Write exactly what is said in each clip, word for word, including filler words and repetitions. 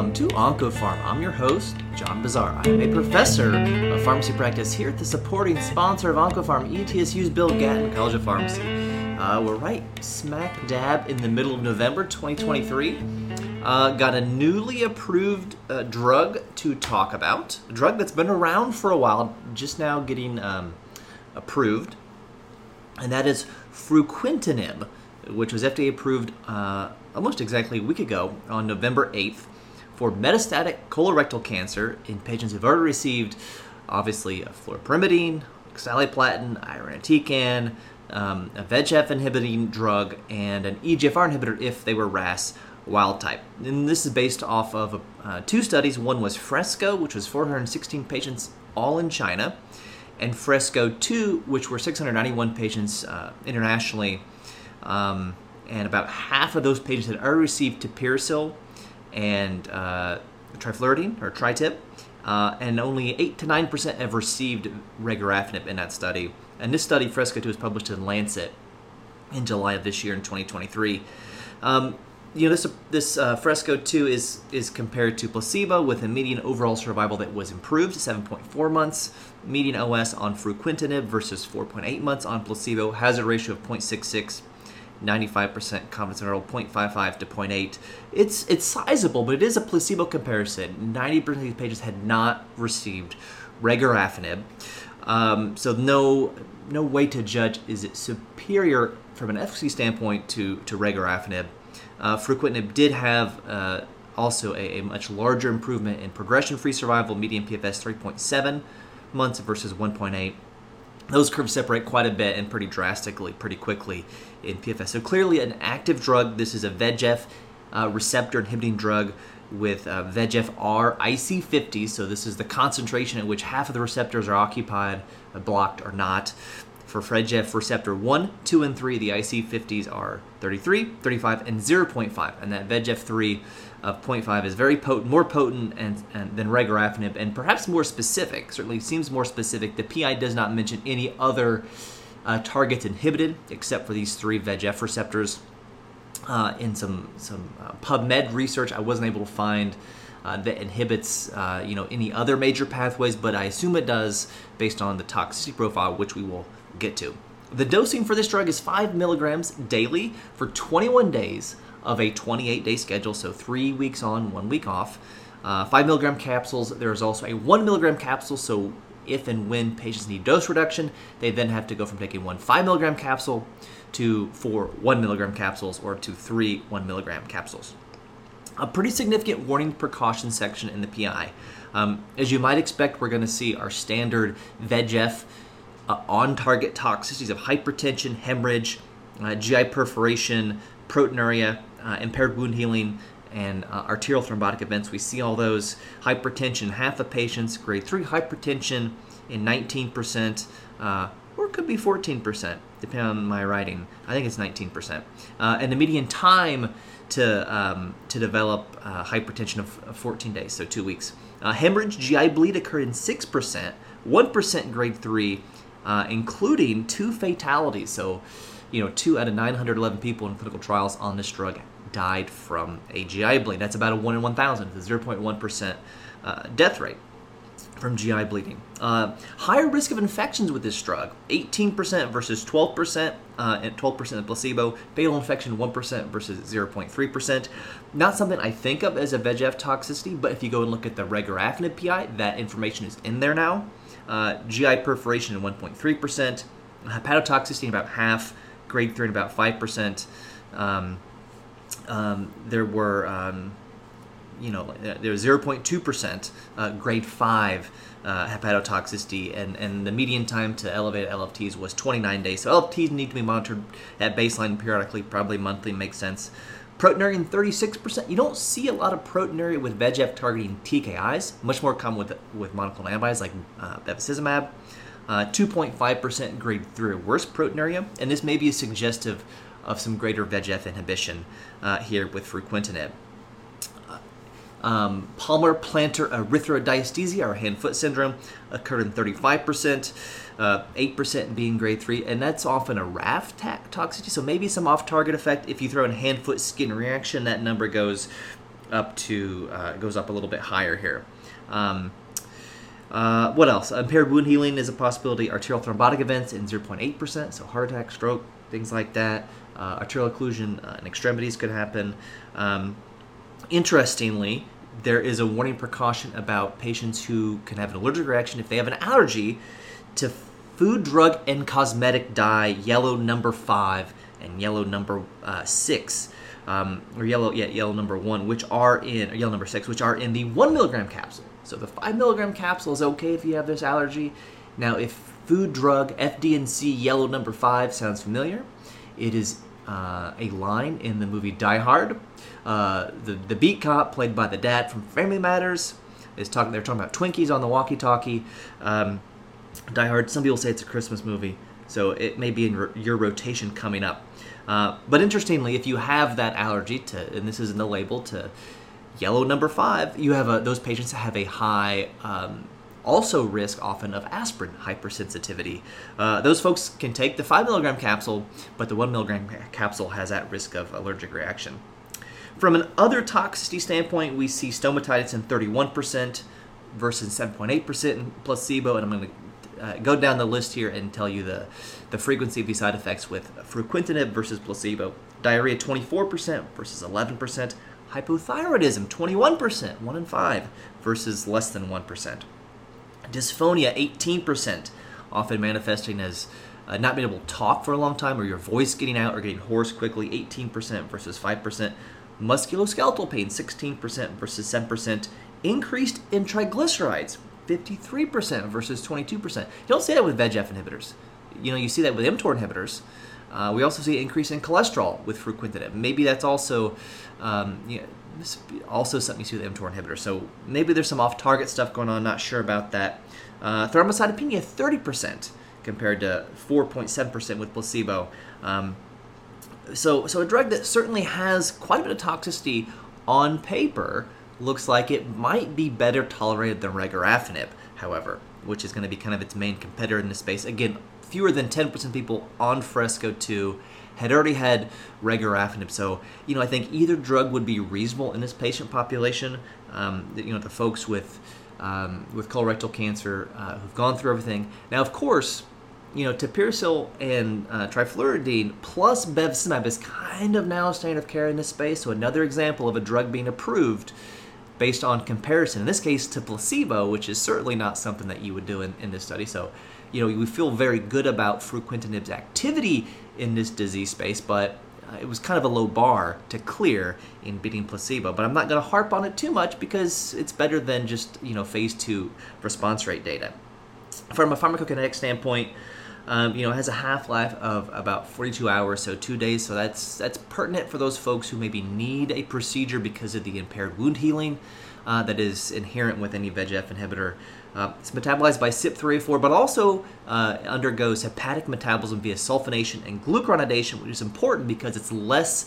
Welcome to Oncofarm. I'm your host, John Bizarre. I am a professor of pharmacy practice here at the supporting sponsor of Oncofarm, E T S U's Bill Gatton College of Pharmacy. Uh, we're right smack dab in the middle of November twenty twenty-three. Uh, got a newly approved uh, drug to talk about, a drug that's been around for a while, just now getting um, approved, and that is Fruquintinib, which was F D A approved uh, almost exactly a week ago on November eighth for metastatic colorectal cancer in patients who've already received, obviously, fluoropyrimidine, oxaliplatin, irinotecan, um, a V E G F inhibiting drug, and an E G F R inhibitor if they were R A S wild type. And this is based off of uh, two studies. One was Fresco, which was four hundred sixteen patients all in China, and Fresco two, which were six hundred ninety-one patients uh, internationally. Um, and about half of those patients had already received tapiracil and uh, trifluridine, or tri-tip, uh, and only eight to nine percent have received regorafenib in that study. And this study, Fresco two, was published in Lancet in July of this year in twenty twenty-three. Um, you know, this this uh, Fresco two is, is compared to placebo with a median overall survival that was improved to seven point four months, median O S on fruquintinib versus four point eight months on placebo, hazard ratio of zero point six six. ninety-five percent confidence interval, zero point five five to zero point eight. It's it's sizable, but it is a placebo comparison. ninety percent of these patients had not received regorafenib. Um, so no no way to judge is it superior from an efficacy standpoint to, to regorafenib. Uh, fruquintinib did have uh, also a, a much larger improvement in progression-free survival, median P F S three point seven months versus one point eight. Those curves separate quite a bit and pretty drastically, pretty quickly in P F S. So clearly an active drug. This is a V E G F uh, receptor inhibiting drug with uh, V E G F R I C fifty. So this is the concentration at which half of the receptors are occupied, blocked, or not. For V E G F receptor one, two, and three, the I C fifties are thirty-three, thirty-five, and zero point five. And that V E G F three of zero point five is very potent, more potent and, and than regorafenib, and perhaps more specific. Certainly seems more specific. The P I does not mention any other uh, targets inhibited except for these three V E G F receptors. Uh, in some some uh, PubMed research, I wasn't able to find Uh, that inhibits uh, you know, any other major pathways, but I assume it does based on the toxicity profile, which we will get to. The dosing for this drug is five milligrams daily for twenty-one days of a twenty-eight day schedule, so three weeks on, one week off. Uh, five milligram capsules. There is also a one milligram capsule, so if and when patients need dose reduction, they then have to go from taking one five milligram capsule to four one milligram capsules or to three one milligram capsules. A pretty significant warning precaution section in the P I. Um, as you might expect, we're going to see our standard V E G F uh, on-target toxicities of hypertension, hemorrhage, uh, G I perforation, proteinuria, uh, impaired wound healing, and uh, arterial thrombotic events. We see all those. Hypertension, half of patients, grade three hypertension in nineteen percent, uh, or it could be fourteen percent, depending on my writing. I think it's nineteen percent. Uh, and the median time to um, to develop uh, hypertension of, of fourteen days, so two weeks. Uh, hemorrhage, G I bleed occurred in six percent, one percent grade three, uh, including two fatalities. So, you know, two out of nine hundred eleven people in clinical trials on this drug died from a G I bleed. That's about a one in one thousand, the zero point one percent uh, death rate from G I bleeding. Uh, higher risk of infections with this drug, eighteen percent versus twelve percent, uh, and twelve percent of placebo. Fatal infection, one percent versus zero point three percent. Not something I think of as a V E G F toxicity, but if you go and look at the regorafenib P I, that information is in there now. Uh, G I perforation in one point three percent, hepatotoxicity in about half, grade three in about five percent. Um, um, there were... Um, You know, there's zero point two percent uh, grade five uh, hepatotoxicity, and, and the median time to elevated L F Ts was twenty-nine days. So L F Ts need to be monitored at baseline periodically, probably monthly makes sense. Proteinuria in thirty-six percent. You don't see a lot of proteinuria with V E G F targeting T K Is. Much more common with with monoclonal antibodies like uh, bevacizumab. Uh, two point five percent grade three or worse proteinuria, and this may be suggestive of some greater V E G F inhibition uh, here with fruquintinib. Um, palmar plantar erythrodysesthesia, or hand-foot syndrome, occurred in thirty-five percent, uh, eight percent being grade three, and that's often a R A F ta- toxicity, so maybe some off-target effect. If you throw in hand-foot skin reaction, that number goes up to uh, goes up a little bit higher here. Um, uh, what else? Impaired wound healing is a possibility. Arterial thrombotic events in zero point eight percent, so heart attack, stroke, things like that. Uh, arterial occlusion uh, and extremities could happen. Um, interestingly, there is a warning precaution about patients who can have an allergic reaction if they have an allergy to food, drug, and cosmetic dye, yellow number five and yellow number uh, six, um, or yellow, yeah, yellow number one, which are in, or yellow number six, which are in the one milligram capsule. So the five milligram capsule is okay if you have this allergy. Now, if food, drug, F D and C, yellow number five sounds familiar, it is uh, a line in the movie Die Hard. Uh, the, the beat cop, played by the dad from Family Matters, is talking. They're talking about Twinkies on the walkie-talkie. Um, Die Hard, some people say it's a Christmas movie, so it may be in ro- your rotation coming up. Uh, but interestingly, if you have that allergy to, and this is in the label, to yellow number five, you have a, those patients have a high, um, also risk often of aspirin hypersensitivity. Uh, those folks can take the five milligram capsule, but the one milligram capsule has that risk of allergic reaction. From an other toxicity standpoint, we see stomatitis in thirty-one percent versus seven point eight percent in placebo, and I'm going to uh, go down the list here and tell you the, the frequency of these side effects with fruquintinib versus placebo. Diarrhea twenty-four percent versus eleven percent. Hypothyroidism twenty-one percent, one in five, versus less than one percent. Dysphonia eighteen percent, often manifesting as Uh, not being able to talk for a long time, or your voice getting out, or getting hoarse quickly, eighteen percent versus five percent. Musculoskeletal pain, sixteen percent versus seven percent. Increased in triglycerides, fifty-three percent versus twenty-two percent. You don't see that with V E G F inhibitors. You know, you see that with mTOR inhibitors. Uh, we also see an increase in cholesterol with fruquintinib. Maybe that's also um, you know, also something you see with mTOR inhibitors. So maybe there's some off-target stuff going on. Not sure about that. Uh, thrombocytopenia, thirty percent. Compared to four point seven percent with placebo. Um, so so a drug that certainly has quite a bit of toxicity on paper looks like it might be better tolerated than regorafenib, however, which is going to be kind of its main competitor in this space. Again, fewer than ten percent of people on Fresco two had already had regorafenib. So, you know, I think either drug would be reasonable in this patient population. Um, you know, the folks with, um, with colorectal cancer uh, who've gone through everything. Now, of course, you know, tapiracil and uh, trifluridine plus bevacizumab is kind of now standard of care in this space. So another example of a drug being approved based on comparison, in this case to placebo, which is certainly not something that you would do in, in this study. So, you know, we feel very good about fruquintinib's activity in this disease space, but uh, it was kind of a low bar to clear in beating placebo. But I'm not going to harp on it too much because it's better than just, you know, phase two response rate data. From a pharmacokinetic standpoint, Um, you know, it has a half-life of about forty-two hours, so two days. So that's that's pertinent for those folks who maybe need a procedure because of the impaired wound healing uh, that is inherent with any V E G F inhibitor. Uh, it's metabolized by C Y P three A four, but also uh, undergoes hepatic metabolism via sulfonation and glucuronidation, which is important because it's less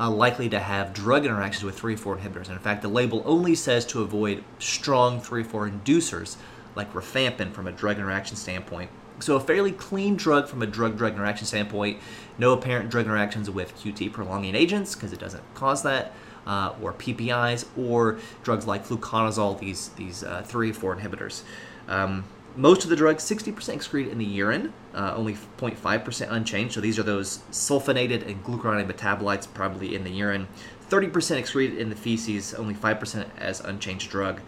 uh, likely to have drug interactions with three A four inhibitors. And in fact, the label only says to avoid strong three A four inducers like rifampin from a drug interaction standpoint. So a fairly clean drug from a drug-drug interaction standpoint, no apparent drug interactions with Q T prolonging agents because it doesn't cause that, uh, or P P Is, or drugs like fluconazole, these these uh, three A four inhibitors. Um, most of the drugs, sixty percent excreted in the urine, uh, only zero point five percent unchanged. So these are those sulfonated and glucuronide metabolites probably in the urine. thirty percent excreted in the feces, only five percent as unchanged drug.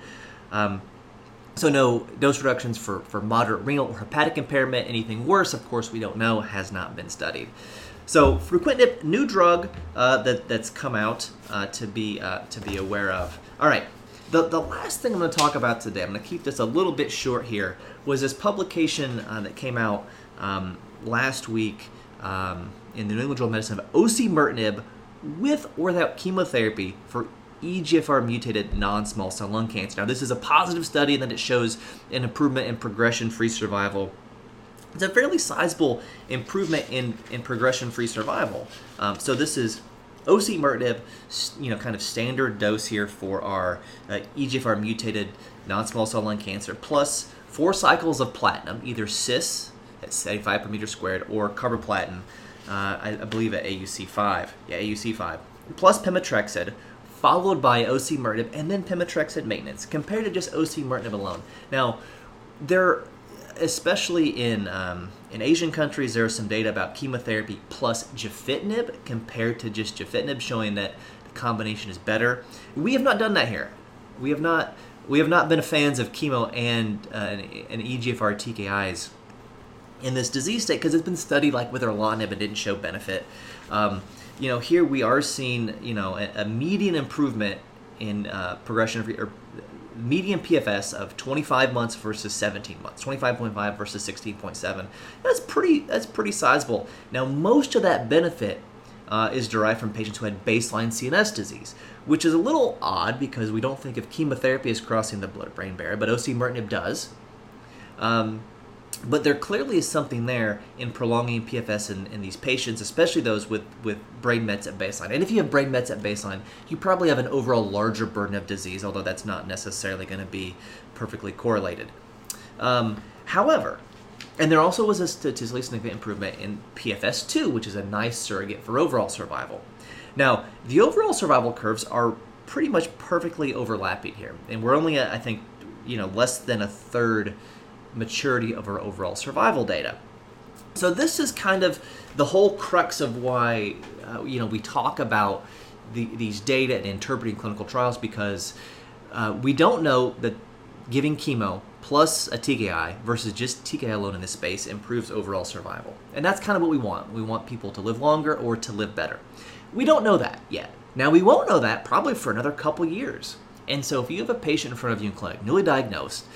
Um, So no dose reductions for, for moderate renal or hepatic impairment. Anything worse, of course, we don't know, has not been studied. So fruquintinib, new drug uh, that, that's come out uh, to be uh, to be aware of. All right, the, the last thing I'm going to talk about today, I'm going to keep this a little bit short here, was this publication uh, that came out um, last week um, in the New England Journal of Medicine of osimertinib with or without chemotherapy for E G F R mutated non-small cell lung cancer. Now, this is a positive study in that it shows an improvement in progression-free survival. It's a fairly sizable improvement in, in progression-free survival. Um, so this is osimertinib, you know, kind of standard dose here for our uh, E G F R mutated non-small cell lung cancer, plus four cycles of platinum, either cis at seventy-five per meter squared or carboplatin, uh, I, I believe at A U C five. Yeah, A U C five, plus pemetrexed, followed by osimertinib, and then pemetrexed maintenance, compared to just osimertinib alone. Now, there, especially in um, in Asian countries, there is some data about chemotherapy plus gefitinib compared to just gefitinib, showing that the combination is better. We have not done that here. We have not we have not been fans of chemo and uh, and E G F R T K Is in this disease state, because it's been studied like with erlotinib and didn't show benefit. Um, you know, here we are seeing, you know, a, a median improvement in uh, progression of, or median P F S of twenty-five months versus seventeen months, twenty-five point five versus sixteen point seven. That's pretty, that's pretty sizable. Now, most of that benefit uh, is derived from patients who had baseline C N S disease, which is a little odd because we don't think of chemotherapy as crossing the blood-brain barrier, but osimertinib does. Um, But there clearly is something there in prolonging P F S in, in these patients, especially those with, with brain mets at baseline. And if you have brain mets at baseline, you probably have an overall larger burden of disease, although that's not necessarily going to be perfectly correlated. Um, however, and there also was a statistically significant improvement in P F S too, which is a nice surrogate for overall survival. Now, the overall survival curves are pretty much perfectly overlapping here. And we're only, I think, you know, less than a third maturity of our overall survival data. So this is kind of the whole crux of why uh, you know we talk about the, these data and interpreting clinical trials, because uh, we don't know that giving chemo plus a T K I versus just T K I alone in this space improves overall survival. And that's kind of what we want. We want people to live longer or to live better. We don't know that yet. Now, we won't know that probably for another couple years. And so if you have a patient in front of you in clinic, newly diagnosed,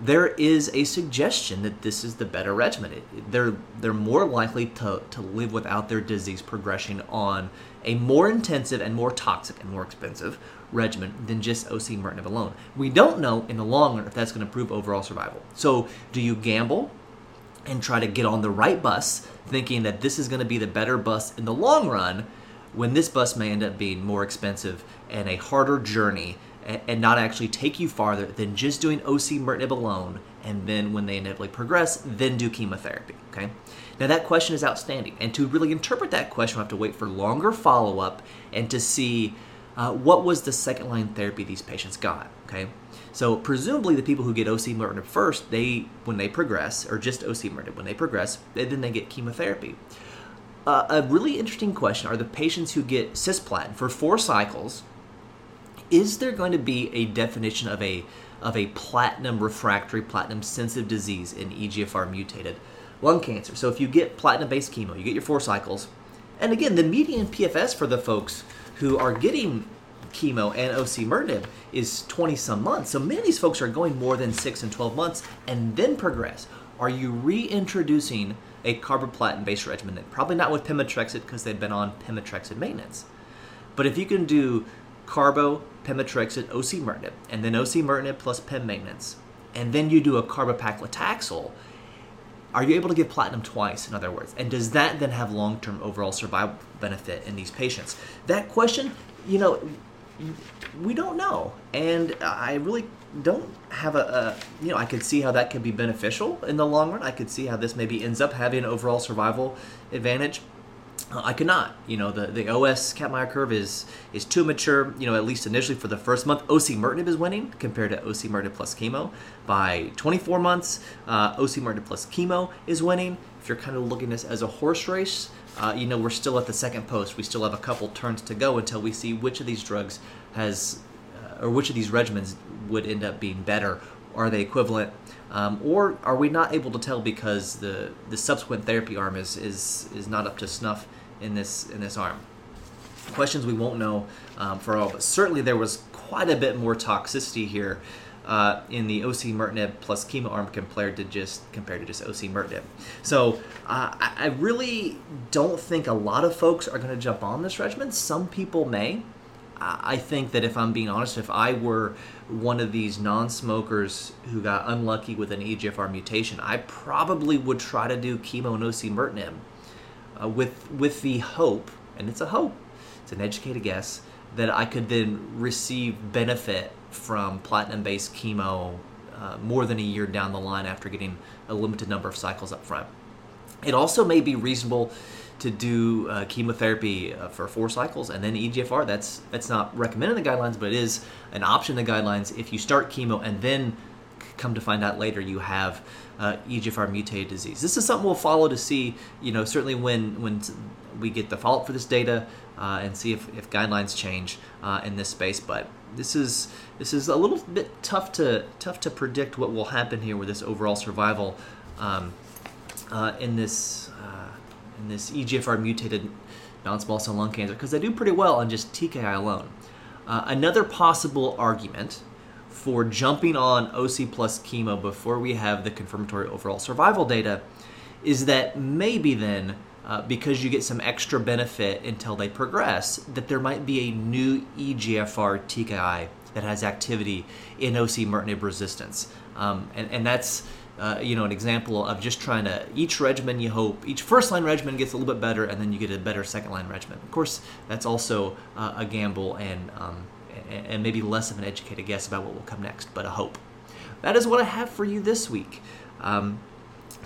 there is a suggestion that this is the better regimen. It, they're they're more likely to, to live without their disease progression on a more intensive and more toxic and more expensive regimen than just osimertinib alone. We don't know in the long run if that's going to improve overall survival. So do you gamble and try to get on the right bus, thinking that this is going to be the better bus in the long run, when this bus may end up being more expensive and a harder journey, and not actually take you farther than just doing osimertinib alone, and then when they inevitably progress, then do chemotherapy, okay? Now, that question is outstanding, and to really interpret that question, we have to wait for longer follow-up and to see uh, what was the second-line therapy these patients got, okay? So presumably the people who get osimertinib first, they, when they progress, or just osimertinib, when they progress, they, then they get chemotherapy. Uh, a really interesting question are the patients who get cisplatin for four cycles. Is there going to be a definition of a of a platinum refractory, platinum sensitive disease in E G F R mutated lung cancer? So if you get platinum-based chemo, you get your four cycles. And again, the median P F S for the folks who are getting chemo and osimertinib is twenty some months. So many of these folks are going more than six and twelve months and then progress. Are you reintroducing a carboplatin-based regimen? Probably not with pemetrexed, because they've been on pemetrexed maintenance. But if you can do carbo, pemetrexed, osimertinib, and then osimertinib plus pem maintenance, and then you do a carbopaclitaxel, are you able to give platinum twice, in other words? And does that then have long-term overall survival benefit in these patients? That question, you know, we don't know. And I really don't have a, a you know, I could see how that could be beneficial in the long run. I could see how this maybe ends up having an overall survival advantage. I could not. You know, the, the O S Kaplan-Meier curve is is too mature, you know, at least initially for the first month. Osimertinib is winning compared to osimertinib plus chemo. By twenty-four months, uh, osimertinib plus chemo is winning. If you're kind of looking at this as a horse race, uh, you know, we're still at the second post. We still have a couple turns to go until we see which of these drugs has, uh, or which of these regimens would end up being better. Are they equivalent? Um, or are we not able to tell because the, the subsequent therapy arm is, is is not up to snuff in this in this arm? Questions we won't know um, for all, but certainly there was quite a bit more toxicity here uh, in the osimertinib plus chemo arm compared to just compared to just osimertinib. So uh, I, I really don't think a lot of folks are going to jump on this regimen. Some people may. I think that if I'm being honest, if I were one of these non-smokers who got unlucky with an E G F R mutation, I probably would try to do chemo and osimertinib uh, with with the hope, and it's a hope, it's an educated guess, that I could then receive benefit from platinum-based chemo uh, more than a year down the line after getting a limited number of cycles up front. It also may be reasonable to do uh, chemotherapy uh, for four cycles and then E G F R. That's that's not recommended in the guidelines, but it is an option in the guidelines. If you start chemo and then come to find out later you have uh, E G F R mutated disease, this is something we'll follow to see. You know, certainly when when we get the follow up for this data uh, and see if, if guidelines change uh, in this space. But this is this is a little bit tough to tough to predict what will happen here with this overall survival um, uh, in this. Uh, in this E G F R mutated non-small cell lung cancer, because they do pretty well on just T K I alone. Uh, another possible argument for jumping on O C plus chemo before we have the confirmatory overall survival data is that maybe then, uh, because you get some extra benefit until they progress, that there might be a new E G F R T K I that has activity in osimertinib resistance. Um, and, and that's Uh, you know, an example of just trying to, each regimen you hope, each first-line regimen gets a little bit better, and then you get a better second-line regimen. Of course, that's also uh, a gamble and, um, and and maybe less of an educated guess about what will come next, but a hope. That is what I have for you this week. Um,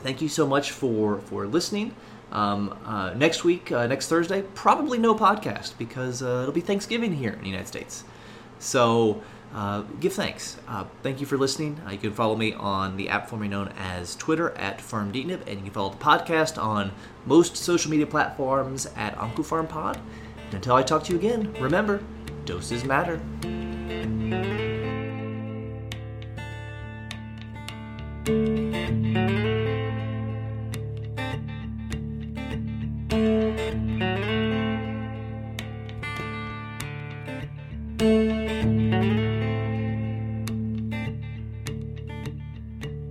thank you so much for, for listening. Um, uh, next week, uh, next Thursday, probably no podcast because uh, it'll be Thanksgiving here in the United States. So... Uh, give thanks. Uh, thank you for listening. Uh, you can follow me on the app formerly known as Twitter at FarmDeeNib, and you can follow the podcast on most social media platforms at OncFarmPod. And until I talk to you again, remember, doses matter.